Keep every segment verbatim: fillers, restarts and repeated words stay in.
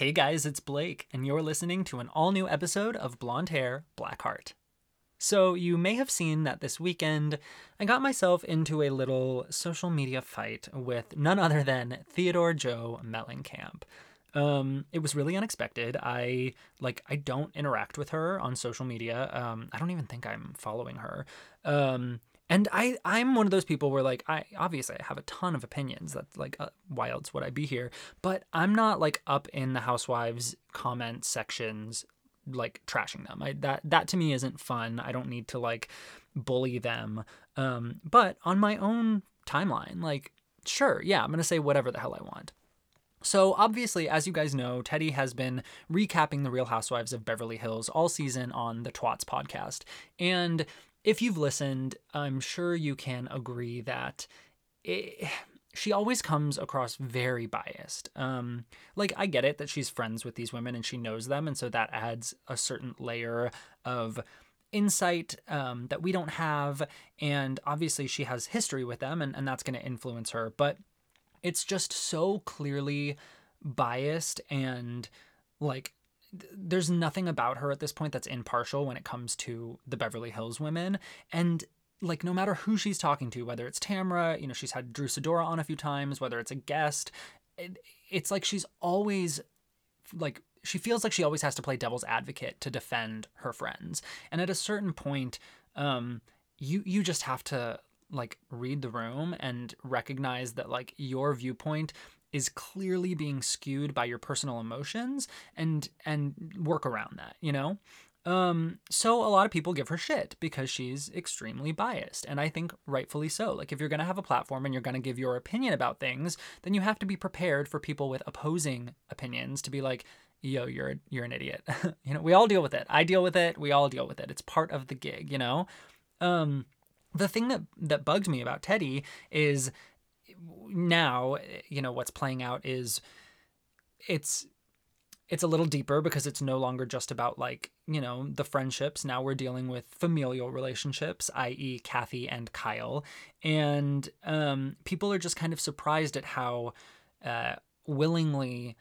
Hey guys, it's Blake, and you're listening to an all-new episode of Blonde Hair, Black Heart. So you may have seen that this weekend, I got myself into a little social media fight with none other than Theodore Joe Mellencamp. Um, it was really unexpected. I, like, I don't interact with her on social media. Um, I don't even think I'm following her. Um... And I, I'm one of those people where, like, I obviously I have a ton of opinions. That's, like, uh, why else would I be here? But I'm not, like, up in the housewives comment sections, like, trashing them. I, that, that, to me, isn't fun. I don't need to, like, bully them. Um, but on my own timeline, like, sure, yeah, I'm going to say whatever the hell I want. So obviously, as you guys know, Teddy has been recapping The Real Housewives of Beverly Hills all season on the Twats podcast. And if you've listened, I'm sure you can agree that it, she always comes across very biased. Um, like, I get it that she's friends with these women and she knows them, and so that adds a certain layer of insight um, that we don't have, and obviously she has history with them, and, and that's going to influence her, but it's just so clearly biased, and, like, there's nothing about her at this point that's impartial when it comes to the Beverly Hills women. And, like, no matter who she's talking to, whether it's Tamara, you know, she's had Drew Sidora on a few times, whether it's a guest, it, it's like she's always, like, she feels like she always has to play devil's advocate to defend her friends. And at a certain point, um, you you just have to, like, read the room and recognize that, like, your viewpoint is clearly being skewed by your personal emotions and and work around that, you know? Um, so a lot of people give her shit because she's extremely biased, and I think rightfully so. Like, if you're going to have a platform and you're going to give your opinion about things, then you have to be prepared for people with opposing opinions to be like, yo, you're you're an idiot. You know, we all deal with it. I deal with it. We all deal with it. It's part of the gig, you know? Um, the thing that, that bugs me about Teddy is, now, you know, what's playing out is it's it's a little deeper because it's no longer just about, like, you know, the friendships. Now we're dealing with familial relationships, that is. Kathy and Kyle. And um, people are just kind of surprised at how uh, willingly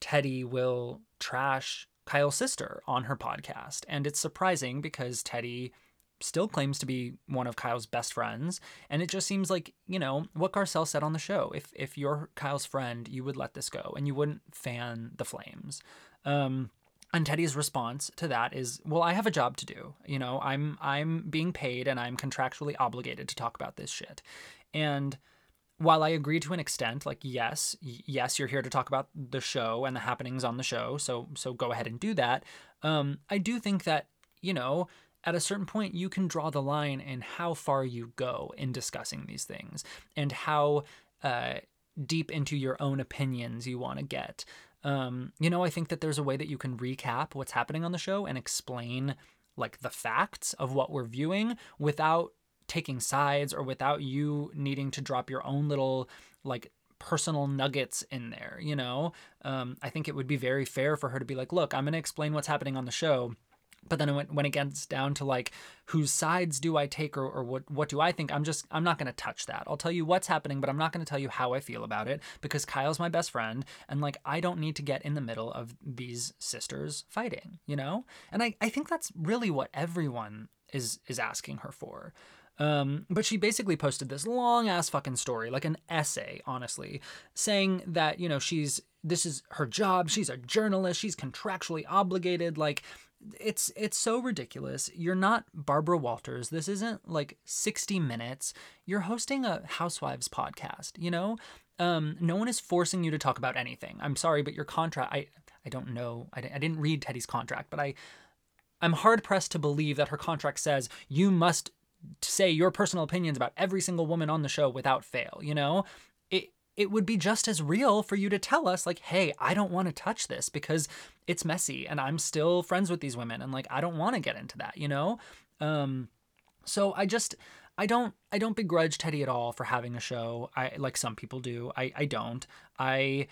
Teddy will trash Kyle's sister on her podcast. And it's surprising because Teddy still claims to be one of Kyle's best friends. And it just seems like, you know, what Garcelle said on the show, if if you're Kyle's friend, you would let this go and you wouldn't fan the flames. Um, and Teddy's response to that is, well, I have a job to do. You know, I'm I'm being paid and I'm contractually obligated to talk about this shit. And while I agree to an extent, like, yes, yes, you're here to talk about the show and the happenings on the show. So, so go ahead and do that. Um, I do think that, you know, at a certain point, you can draw the line in how far you go in discussing these things and how uh, deep into your own opinions you want to get. Um, you know, I think that there's a way that you can recap what's happening on the show and explain, like, the facts of what we're viewing without taking sides or without you needing to drop your own little, like, personal nuggets in there, you know? Um, I think it would be very fair for her to be like, look, I'm going to explain what's happening on the show. But then when it gets down to, like, whose sides do I take or, or what what do I think, I'm just, I'm not going to touch that. I'll tell you what's happening, but I'm not going to tell you how I feel about it because Kyle's my best friend. And, like, I don't need to get in the middle of these sisters fighting, you know? And I, I think that's really what everyone is is asking her for. Um, but she basically posted this long ass fucking story, like an essay, honestly, saying that, you know, she's, this is her job. She's a journalist. She's contractually obligated. Like, It's it's so ridiculous. You're not Barbara Walters. This isn't, like, sixty minutes. You're hosting a Housewives podcast, you know? Um, no one is forcing you to talk about anything. I'm sorry, but your contract, I, I don't know. I, I didn't read Teddy's contract, but I, I'm hard-pressed to believe that her contract says you must say your personal opinions about every single woman on the show without fail, you know? It It would be just as real for you to tell us, like, hey, I don't want to touch this because it's messy and I'm still friends with these women. And, like, I don't want to get into that, you know? Um, so I just, I don't, I don't begrudge Teddy at all for having a show. I, like some people do. I, I don't, I,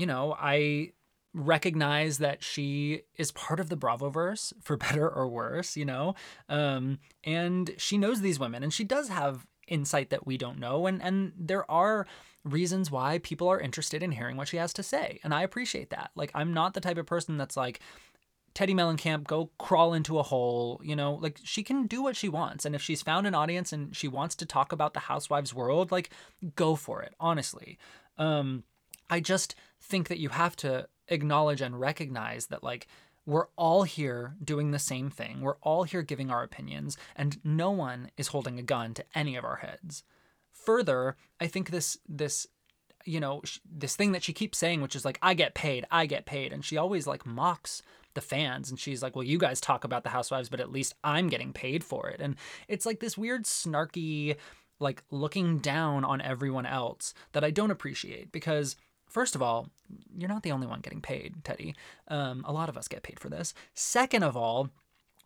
you know, I recognize that she is part of the Bravoverse for better or worse, you know? Um, and she knows these women and she does have insight that we don't know. And, and there are reasons why people are interested in hearing what she has to say. And I appreciate that. Like, I'm not the type of person that's like, Teddy Mellencamp, go crawl into a hole, you know, like she can do what she wants. And if she's found an audience and she wants to talk about the housewives world, like go for it, honestly. Um, I just think that you have to acknowledge and recognize that like, we're all here doing the same thing. We're all here giving our opinions, and no one is holding a gun to any of our heads. Further, I think this, this, you know, sh- this thing that she keeps saying, which is like, I get paid, I get paid. And she always like mocks the fans, and she's like, well, you guys talk about the housewives, but at least I'm getting paid for it. And it's like this weird snarky, like looking down on everyone else that I don't appreciate, because first of all, you're not the only one getting paid, Teddy. Um, a lot of us get paid for this. Second of all,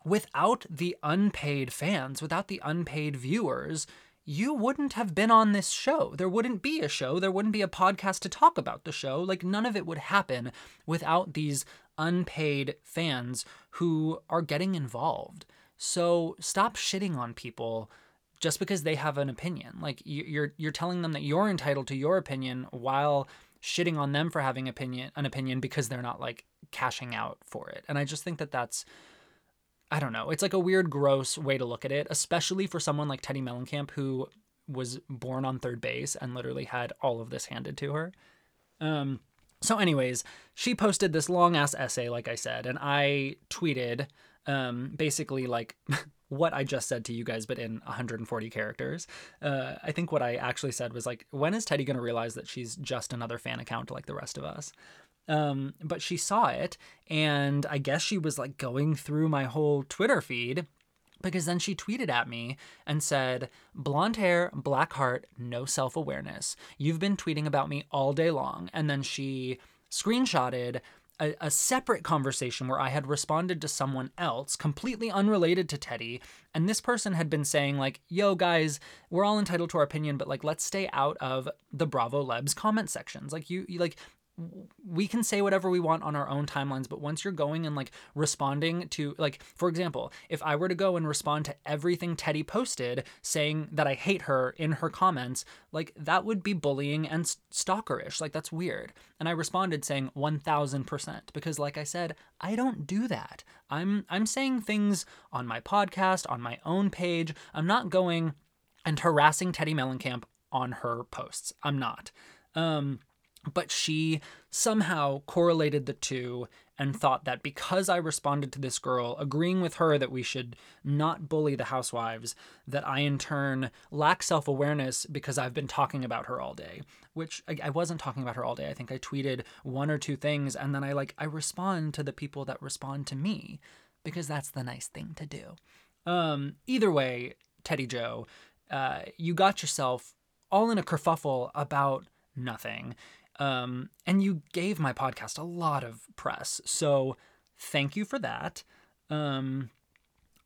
without the unpaid fans, without the unpaid viewers, you wouldn't have been on this show. There wouldn't be a show. There wouldn't be a podcast to talk about the show. Like, none of it would happen without these unpaid fans who are getting involved. So stop shitting on people just because they have an opinion. Like, you're you're telling them that you're entitled to your opinion while shitting on them for having opinion an opinion because they're not like cashing out for it. And I just think that that's, I don't know, it's like a weird, gross way to look at it, especially for someone like Teddy Mellencamp, who was born on third base and literally had all of this handed to her. Um, so anyways, she posted this long ass essay, like I said, and I tweeted um, basically like what I just said to you guys, but in one hundred forty characters. Uh, I think what I actually said was like, when is Teddy going to realize that she's just another fan account like the rest of us? Um, but she saw it, and I guess she was like going through my whole Twitter feed, because then she tweeted at me and said, blonde hair, black heart, no self-awareness. You've been tweeting about me all day long. And then she screenshotted A, a separate conversation where I had responded to someone else completely unrelated to Teddy. And this person had been saying like, yo guys, we're all entitled to our opinion, but like, let's stay out of the Bravo Lebs comment sections. Like you, you like, we can say whatever we want on our own timelines, but once you're going and like responding to, like, for example, if I were to go and respond to everything Teddy posted saying that I hate her in her comments, like that would be bullying and stalkerish. Like, that's weird. And I responded saying one thousand percent, because like I said, I don't do that. I'm I'm saying things on my podcast, on my own page. I'm not going and harassing Teddy Mellencamp on her posts. I'm not. Um But she somehow correlated the two and thought that because I responded to this girl, agreeing with her that we should not bully the housewives, that I in turn lack self-awareness because I've been talking about her all day, which I, I wasn't talking about her all day. I think I tweeted one or two things, and then I like I respond to the people that respond to me, because that's the nice thing to do. Um, either way, Teddy Joe, uh, you got yourself all in a kerfuffle about nothing. Um, and you gave my podcast a lot of press, so thank you for that. Um,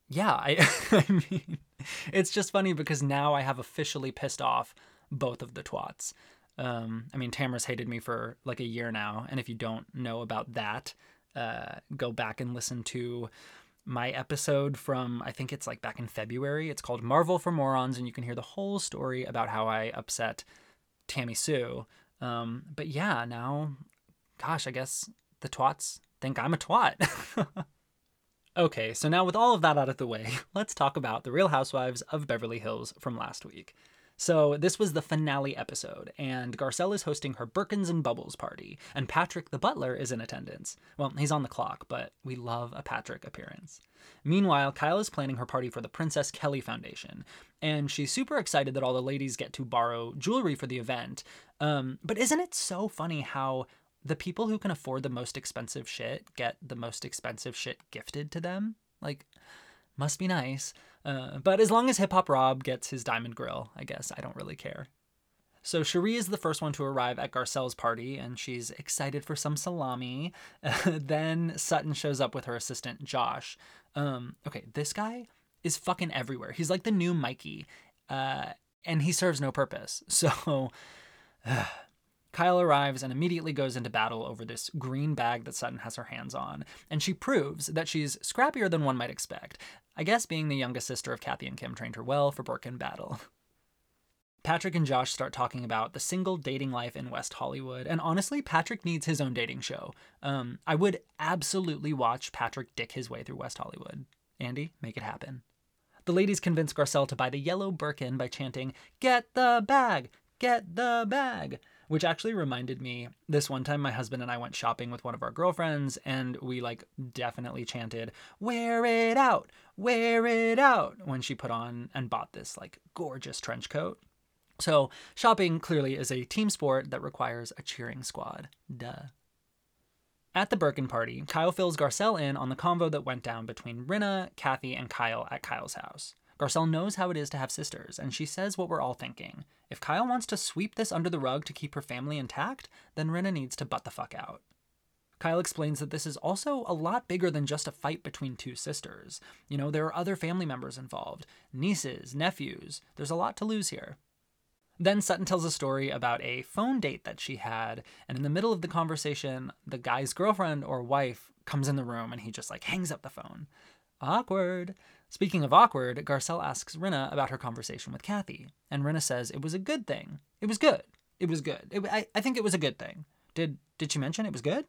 yeah, I, I mean, it's just funny because now I have officially pissed off both of the twats. Um, I mean, Tamara's hated me for like a year now, and if you don't know about that, uh, go back and listen to my episode from, I think it's like back in February. It's called Marvel for Morons, and you can hear the whole story about how I upset Tammy Sue. Um, but yeah, now, gosh, I guess the twats think I'm a twat. Okay, so now with all of that out of the way, let's talk about The Real Housewives of Beverly Hills from last week. So this was the finale episode, and Garcelle is hosting her Birkins and Bubbles party, and Patrick the butler is in attendance. Well, he's on the clock, but we love a Patrick appearance. Meanwhile, Kyle is planning her party for the Princess Kelly Foundation, and she's super excited that all the ladies get to borrow jewelry for the event. Um, but isn't it so funny how the people who can afford the most expensive shit get the most expensive shit gifted to them? Like, must be nice. Uh, but as long as Hip Hop Rob gets his diamond grill, I guess I don't really care. So Cherie is the first one to arrive at Garcelle's party, and she's excited for some salami. Uh, then Sutton shows up with her assistant, Josh. Um, okay, this guy is fucking everywhere. He's like the new Mikey, uh, and he serves no purpose. So uh, Kyle arrives and immediately goes into battle over this green bag that Sutton has her hands on, and she proves that she's scrappier than one might expect. I guess being the youngest sister of Kathy and Kim trained her well for Birkin battle. Patrick and Josh start talking about the single dating life in West Hollywood. And honestly, Patrick needs his own dating show. Um, I would absolutely watch Patrick dick his way through West Hollywood. Andy, make it happen. The ladies convince Garcelle to buy the yellow Birkin by chanting, "Get the bag, get the bag," which actually reminded me, this one time my husband and I went shopping with one of our girlfriends and we like definitely chanted, "Wear it out, wear it out," when she put on and bought this like gorgeous trench coat. So shopping clearly is a team sport that requires a cheering squad. Duh. At the Birkin party, Kyle fills Garcelle in on the convo that went down between Rinna, Kathy, and Kyle at Kyle's house. Garcelle knows how it is to have sisters, and she says what we're all thinking. If Kyle wants to sweep this under the rug to keep her family intact, then Rinna needs to butt the fuck out. Kyle explains that this is also a lot bigger than just a fight between two sisters. You know, there are other family members involved. Nieces, nephews. There's a lot to lose here. Then Sutton tells a story about a phone date that she had, and in the middle of the conversation, the guy's girlfriend or wife comes in the room and he just like hangs up the phone. Awkward. Speaking of awkward, Garcelle asks Rinna about her conversation with Kathy, and Rinna says it was a good thing. It was good. It was good. It, I, I think it was a good thing. Did, did she mention it was good?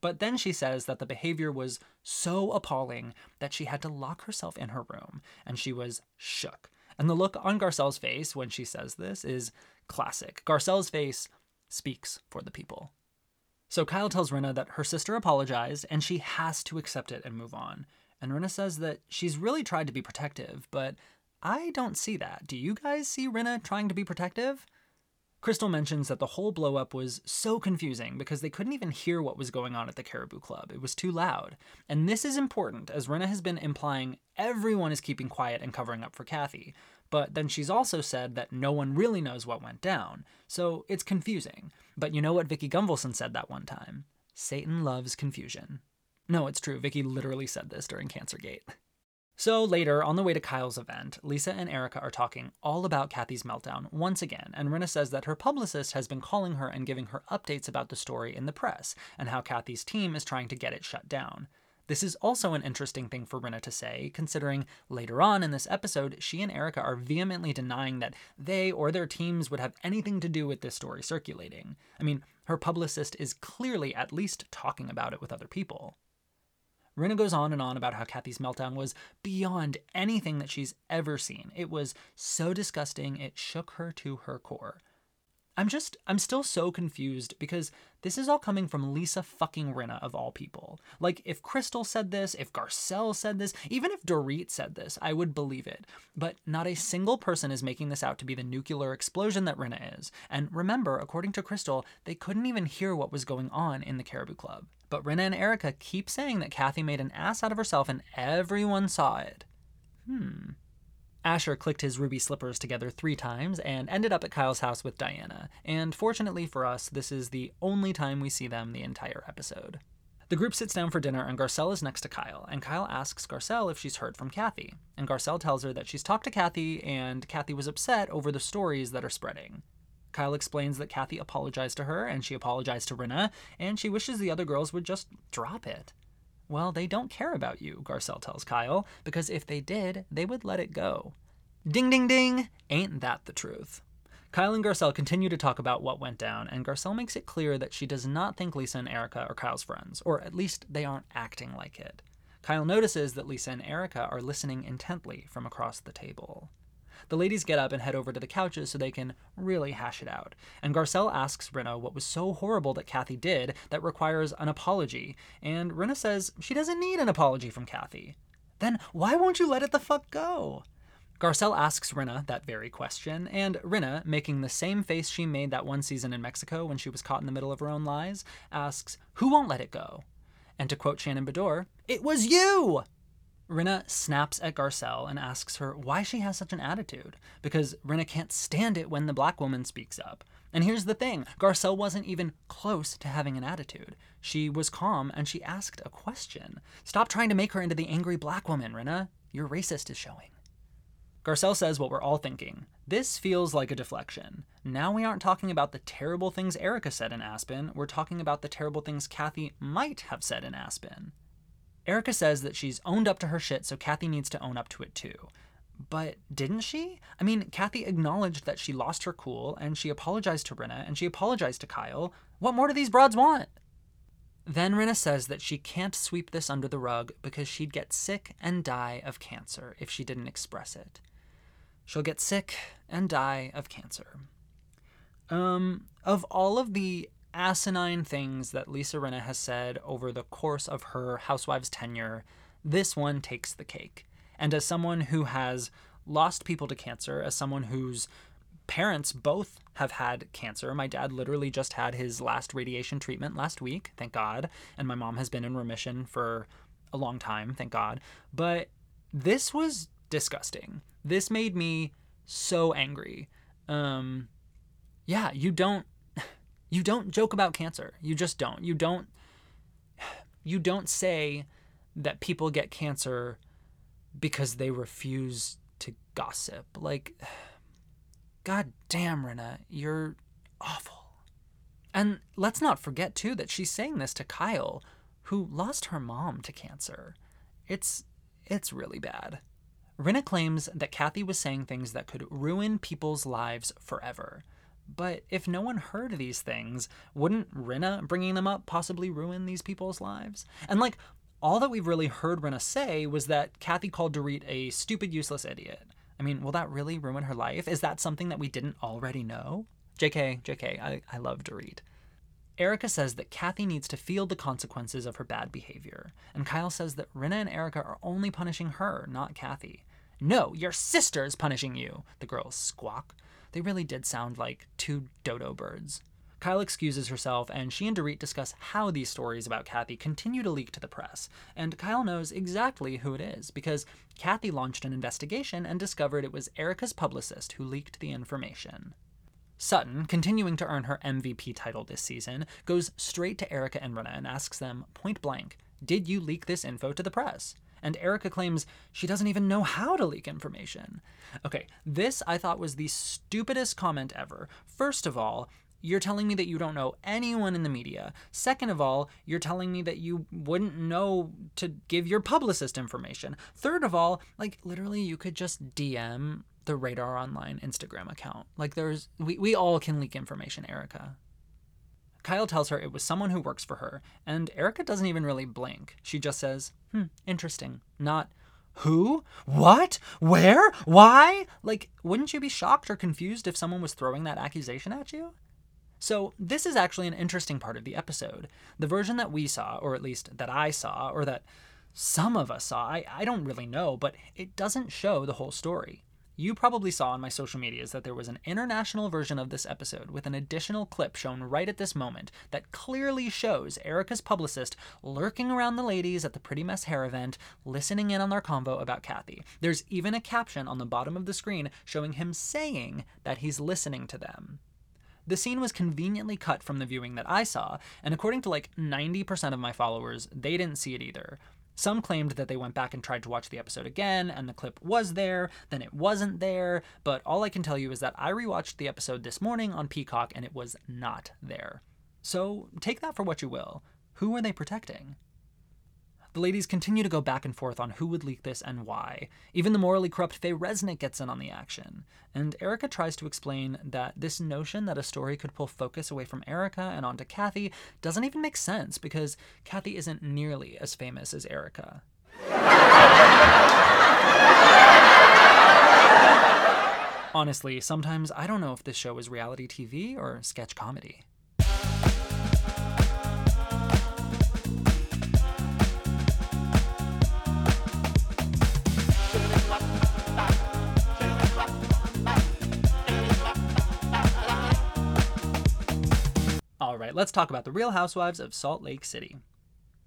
But then she says that the behavior was so appalling that she had to lock herself in her room, and she was shook. And the look on Garcelle's face when she says this is classic. Garcelle's face speaks for the people. So Kyle tells Rinna that her sister apologized and she has to accept it and move on. And Rinna says that she's really tried to be protective, but I don't see that. Do you guys see Rinna trying to be protective? Crystal mentions that the whole blow-up was so confusing because they couldn't even hear what was going on at the Caribou Club. It was too loud. And this is important, as Rinna has been implying everyone is keeping quiet and covering up for Kathy. But then she's also said that no one really knows what went down. So it's confusing. But you know what Vicki Gunvalson said that one time? Satan loves confusion. No, it's true. Vicki literally said this during Cancer Gate. So later, on the way to Kyle's event, Lisa and Erica are talking all about Kathy's meltdown once again, and Rinna says that her publicist has been calling her and giving her updates about the story in the press, and how Kathy's team is trying to get it shut down. This is also an interesting thing for Rinna to say, considering later on in this episode, she and Erica are vehemently denying that they or their teams would have anything to do with this story circulating. I mean, her publicist is clearly at least talking about it with other people. Rinna goes on and on about how Kathy's meltdown was beyond anything that she's ever seen. It was so disgusting, it shook her to her core. I'm just, I'm still so confused because this is all coming from Lisa fucking Rinna of all people. Like, if Crystal said this, if Garcelle said this, even if Dorit said this, I would believe it. But not a single person is making this out to be the nuclear explosion that Rinna is. And remember, according to Crystal, they couldn't even hear what was going on in the Caribou Club. But Rinna and Erica keep saying that Kathy made an ass out of herself and everyone saw it. Hmm. Asher clicked his ruby slippers together three times and ended up at Kyle's house with Diana. And fortunately for us, this is the only time we see them the entire episode. The group sits down for dinner and Garcelle is next to Kyle, and Kyle asks Garcelle if she's heard from Kathy. And Garcelle tells her that she's talked to Kathy and Kathy was upset over the stories that are spreading. Kyle explains that Kathy apologized to her and she apologized to Rinna, and she wishes the other girls would just drop it. Well, they don't care about you, Garcelle tells Kyle, because if they did, they would let it go. Ding, ding, ding. Ain't that the truth? Kyle and Garcelle continue to talk about what went down, and Garcelle makes it clear that she does not think Lisa and Erica are Kyle's friends, or at least they aren't acting like it. Kyle notices that Lisa and Erica are listening intently from across the table. The ladies get up and head over to the couches so they can really hash it out. And Garcelle asks Rinna what was so horrible that Kathy did that requires an apology. And Rinna says she doesn't need an apology from Kathy. Then why won't you let it the fuck go? Garcelle asks Rinna that very question, and Rinna, making the same face she made that one season in Mexico when she was caught in the middle of her own lies, asks, "Who won't let it go?" And to quote Shannon Bedore, "It was you!" Rinna snaps at Garcelle and asks her why she has such an attitude, because Rinna can't stand it when the black woman speaks up. And here's the thing, Garcelle wasn't even close to having an attitude. She was calm and she asked a question. Stop trying to make her into the angry black woman, Rinna. Your racist is showing. Garcelle says what we're all thinking. This feels like a deflection. Now we aren't talking about the terrible things Erica said in Aspen, we're talking about the terrible things Kathy might have said in Aspen. Erica says that she's owned up to her shit, so Kathy needs to own up to it too. But didn't she? I mean, Kathy acknowledged that she lost her cool, and she apologized to Rinna, and she apologized to Kyle. What more do these broads want? Then Rinna says that she can't sweep this under the rug because she'd get sick and die of cancer if she didn't express it. She'll get sick and die of cancer. Um, of all of the asinine things that Lisa Rinna has said over the course of her housewives tenure, this one takes the cake. And as someone who has lost people to cancer, as someone whose parents both have had cancer, my dad literally just had his last radiation treatment last week, thank God, and my mom has been in remission for a long time, thank God, but this was disgusting. This made me so angry. Um, yeah, you don't, you don't joke about cancer. You just don't. You don't, you don't say that people get cancer because they refuse to gossip. Like, God damn, Rinna, you're awful. And let's not forget, too, that she's saying this to Kyle, who lost her mom to cancer. It's it's really bad. Rinna claims that Kathy was saying things that could ruin people's lives forever. But if no one heard these things, wouldn't Rinna bringing them up possibly ruin these people's lives? And, like, all that we've really heard Rinna say was that Kathy called Dorit a stupid, useless idiot. I mean, will that really ruin her life? Is that something that we didn't already know? J K, J K, I, I love Dorit. Erica says that Kathy needs to feel the consequences of her bad behavior. And Kyle says that Rinna and Erica are only punishing her, not Kathy. No, your sister's punishing you, the girls squawk. They really did sound like two dodo birds. Kyle excuses herself, and she and Dorit discuss how these stories about Kathy continue to leak to the press. And Kyle knows exactly who it is, because Kathy launched an investigation and discovered it was Erica's publicist who leaked the information. Sutton, continuing to earn her M V P title this season, goes straight to Erica and Rinna and asks them, point blank, did you leak this info to the press? And Erica claims she doesn't even know how to leak information. Okay, this I thought was the stupidest comment ever. First of all, you're telling me that you don't know anyone in the media. Second of all, you're telling me that you wouldn't know to give your publicist information. Third of all, like, literally you could just D M the Radar Online Instagram account. Like, there's, we, we all can leak information, Erica. Kyle tells her it was someone who works for her, and Erica doesn't even really blink. She just says, hmm, interesting. Not, who? What? Where? Why? Like, wouldn't you be shocked or confused if someone was throwing that accusation at you? So this is actually an interesting part of the episode. The version that we saw, or at least that I saw, or that some of us saw, I, I don't really know, but it doesn't show the whole story. You probably saw on my social medias that there was an international version of this episode with an additional clip shown right at this moment that clearly shows Erica's publicist lurking around the ladies at the Pretty Mess Hair event, listening in on their convo about Kathy. There's even a caption on the bottom of the screen showing him saying that he's listening to them. The scene was conveniently cut from the viewing that I saw, and according to like ninety percent of my followers, they didn't see it either. Some claimed that they went back and tried to watch the episode again, and the clip was there, then it wasn't there, but all I can tell you is that I rewatched the episode this morning on Peacock and it was not there. So take that for what you will. Who are they protecting? The ladies continue to go back and forth on who would leak this and why. Even the morally corrupt Faye Resnick gets in on the action. And Erica tries to explain that this notion that a story could pull focus away from Erica and onto Kathy doesn't even make sense because Kathy isn't nearly as famous as Erica. Honestly, sometimes I don't know if this show is reality T V or sketch comedy. Let's talk about The Real Housewives of Salt Lake City.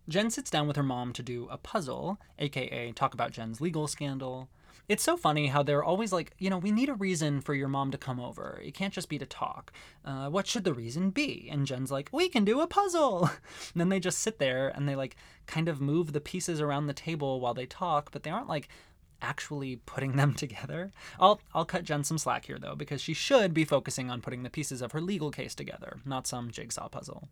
Jen sits down with her mom to do a puzzle, aka talk about Jen's legal scandal. It's so funny how they're always like, you know, we need a reason for your mom to come over. It can't just be to talk. Uh, what should the reason be? And Jen's like, we can do a puzzle. And then they just sit there and they like kind of move the pieces around the table while they talk, but they aren't like actually putting them together. I'll I'll cut Jen some slack here, though, because she should be focusing on putting the pieces of her legal case together, not some jigsaw puzzle.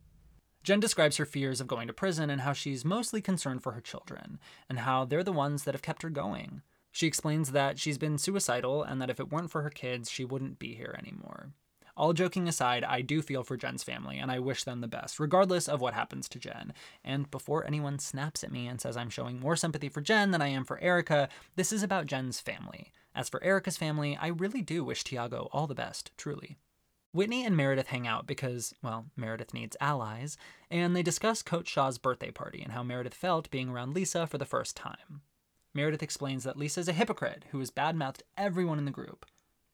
Jen describes her fears of going to prison and how she's mostly concerned for her children, and how they're the ones that have kept her going. She explains that she's been suicidal and that if it weren't for her kids, she wouldn't be here anymore. All joking aside, I do feel for Jen's family, and I wish them the best, regardless of what happens to Jen. And before anyone snaps at me and says I'm showing more sympathy for Jen than I am for Erica, this is about Jen's family. As for Erica's family, I really do wish Tiago all the best, truly. Whitney and Meredith hang out because, well, Meredith needs allies, and they discuss Coach Shaw's birthday party and how Meredith felt being around Lisa for the first time. Meredith explains that Lisa's a hypocrite who has badmouthed everyone in the group.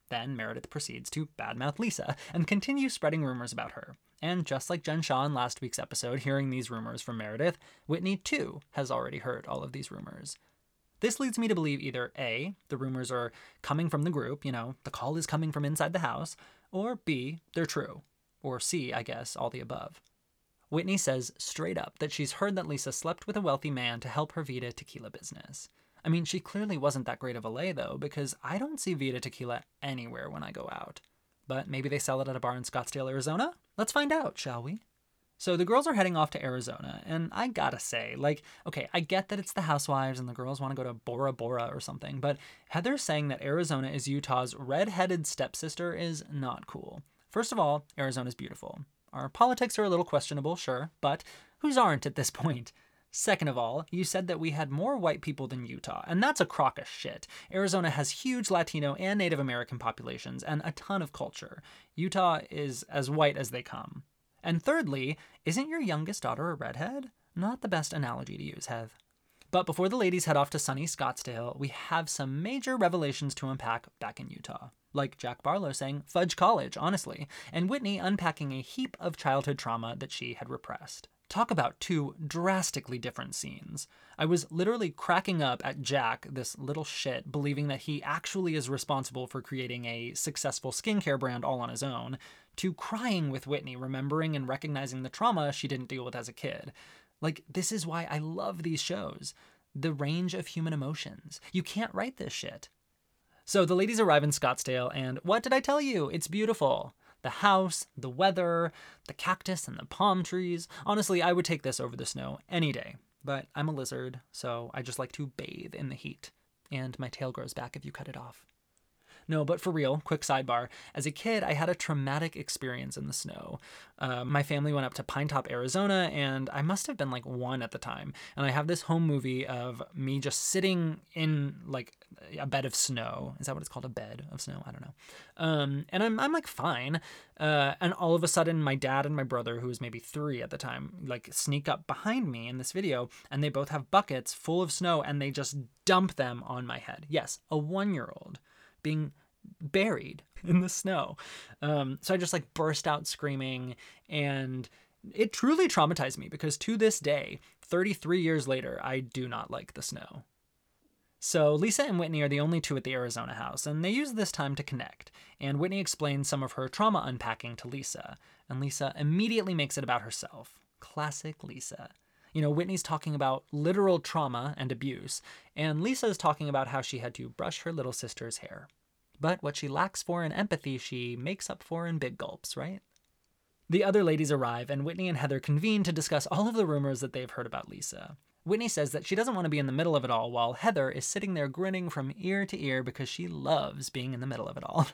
Then Meredith proceeds to badmouth Lisa and continue spreading rumors about her. And just like Jen Shaw in last week's episode hearing these rumors from Meredith, Whitney too has already heard all of these rumors. This leads me to believe either A, the rumors are coming from the group, you know, the call is coming from inside the house, or B, they're true. Or C, I guess, all the above. Whitney says straight up that she's heard that Lisa slept with a wealthy man to help her Vida tequila business. I mean, she clearly wasn't that great of a lay, though, because I don't see Vida tequila anywhere when I go out. But maybe they sell it at a bar in Scottsdale, Arizona? Let's find out, shall we? So the girls are heading off to Arizona, and I gotta say, like, okay, I get that it's the housewives and the girls want to go to Bora Bora or something, but Heather's saying that Arizona is Utah's red-headed stepsister is not cool. First of all, Arizona's beautiful. Our politics are a little questionable, sure, but whose aren't at this point? Second of all, you said that we had more white people than Utah, and that's a crock of shit. Arizona has huge Latino and Native American populations and a ton of culture. Utah is as white as they come. And thirdly, isn't your youngest daughter a redhead? Not the best analogy to use, Hev. But before the ladies head off to sunny Scottsdale, we have some major revelations to unpack back in Utah. Like Jack Barlow saying, fudge college, honestly, and Whitney unpacking a heap of childhood trauma that she had repressed. Talk about two drastically different scenes. I was literally cracking up at Jack, this little shit, believing that he actually is responsible for creating a successful skincare brand all on his own, to crying with Whitney, remembering and recognizing the trauma she didn't deal with as a kid. Like, this is why I love these shows. The range of human emotions. You can't write this shit. So the ladies arrive in Scottsdale, and what did I tell you? It's beautiful. The house, the weather, the cactus and the palm trees. Honestly, I would take this over the snow any day. But I'm a lizard, so I just like to bathe in the heat. And my tail grows back if you cut it off. No, but for real, quick sidebar. As a kid, I had a traumatic experience in the snow. Uh, my family went up to Pinetop, Arizona, and I must have been like one at the time. And I have this home movie of me just sitting in like a bed of snow. Is that what it's called? A bed of snow? I don't know. Um, and I'm I'm like fine. Uh, and all of a sudden, my dad and my brother, who was maybe three at the time, like sneak up behind me in this video, and they both have buckets full of snow, and they just dump them on my head. Yes, a one-year-old. Being buried in the snow. Um, so I just like burst out screaming, and it truly traumatized me because to this day, thirty-three years later, I do not like the snow. So Lisa and Whitney are the only two at the Arizona house, and they use this time to connect. And Whitney explains some of her trauma unpacking to Lisa, and Lisa immediately makes it about herself. Classic Lisa. You know, Whitney's talking about literal trauma and abuse, and Lisa's talking about how she had to brush her little sister's hair. But what she lacks for in empathy, she makes up for in big gulps, right? The other ladies arrive, and Whitney and Heather convene to discuss all of the rumors that they've heard about Lisa. Whitney says that she doesn't want to be in the middle of it all, while Heather is sitting there grinning from ear to ear because she loves being in the middle of it all.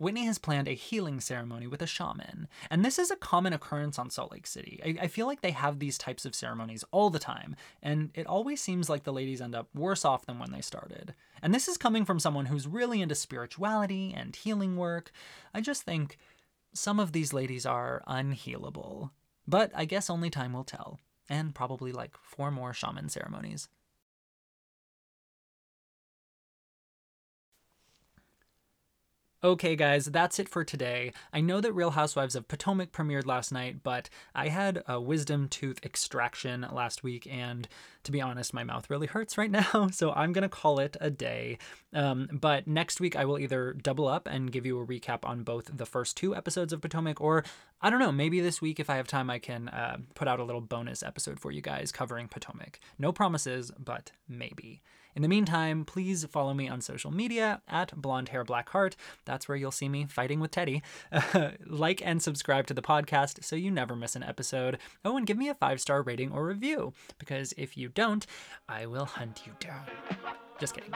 Whitney has planned a healing ceremony with a shaman, and this is a common occurrence on Salt Lake City. I, I feel like they have these types of ceremonies all the time, and it always seems like the ladies end up worse off than when they started. And this is coming from someone who's really into spirituality and healing work. I just think some of these ladies are unhealable, but I guess only time will tell, and probably like four more shaman ceremonies. Okay guys, that's it for today. I know that Real Housewives of Potomac premiered last night, but I had a wisdom tooth extraction last week, and to be honest, my mouth really hurts right now, so I'm gonna call it a day. Um, but next week I will either double up and give you a recap on both the first two episodes of Potomac, or I don't know, maybe this week if I have time I can uh, put out a little bonus episode for you guys covering Potomac. No promises, but maybe. In the meantime, please follow me on social media at Blonde Hair Black Heart. That's where you'll see me fighting with Teddy. Uh, like and subscribe to the podcast so you never miss an episode. Oh, and give me a five-star rating or review, because if you don't, I will hunt you down. Just kidding.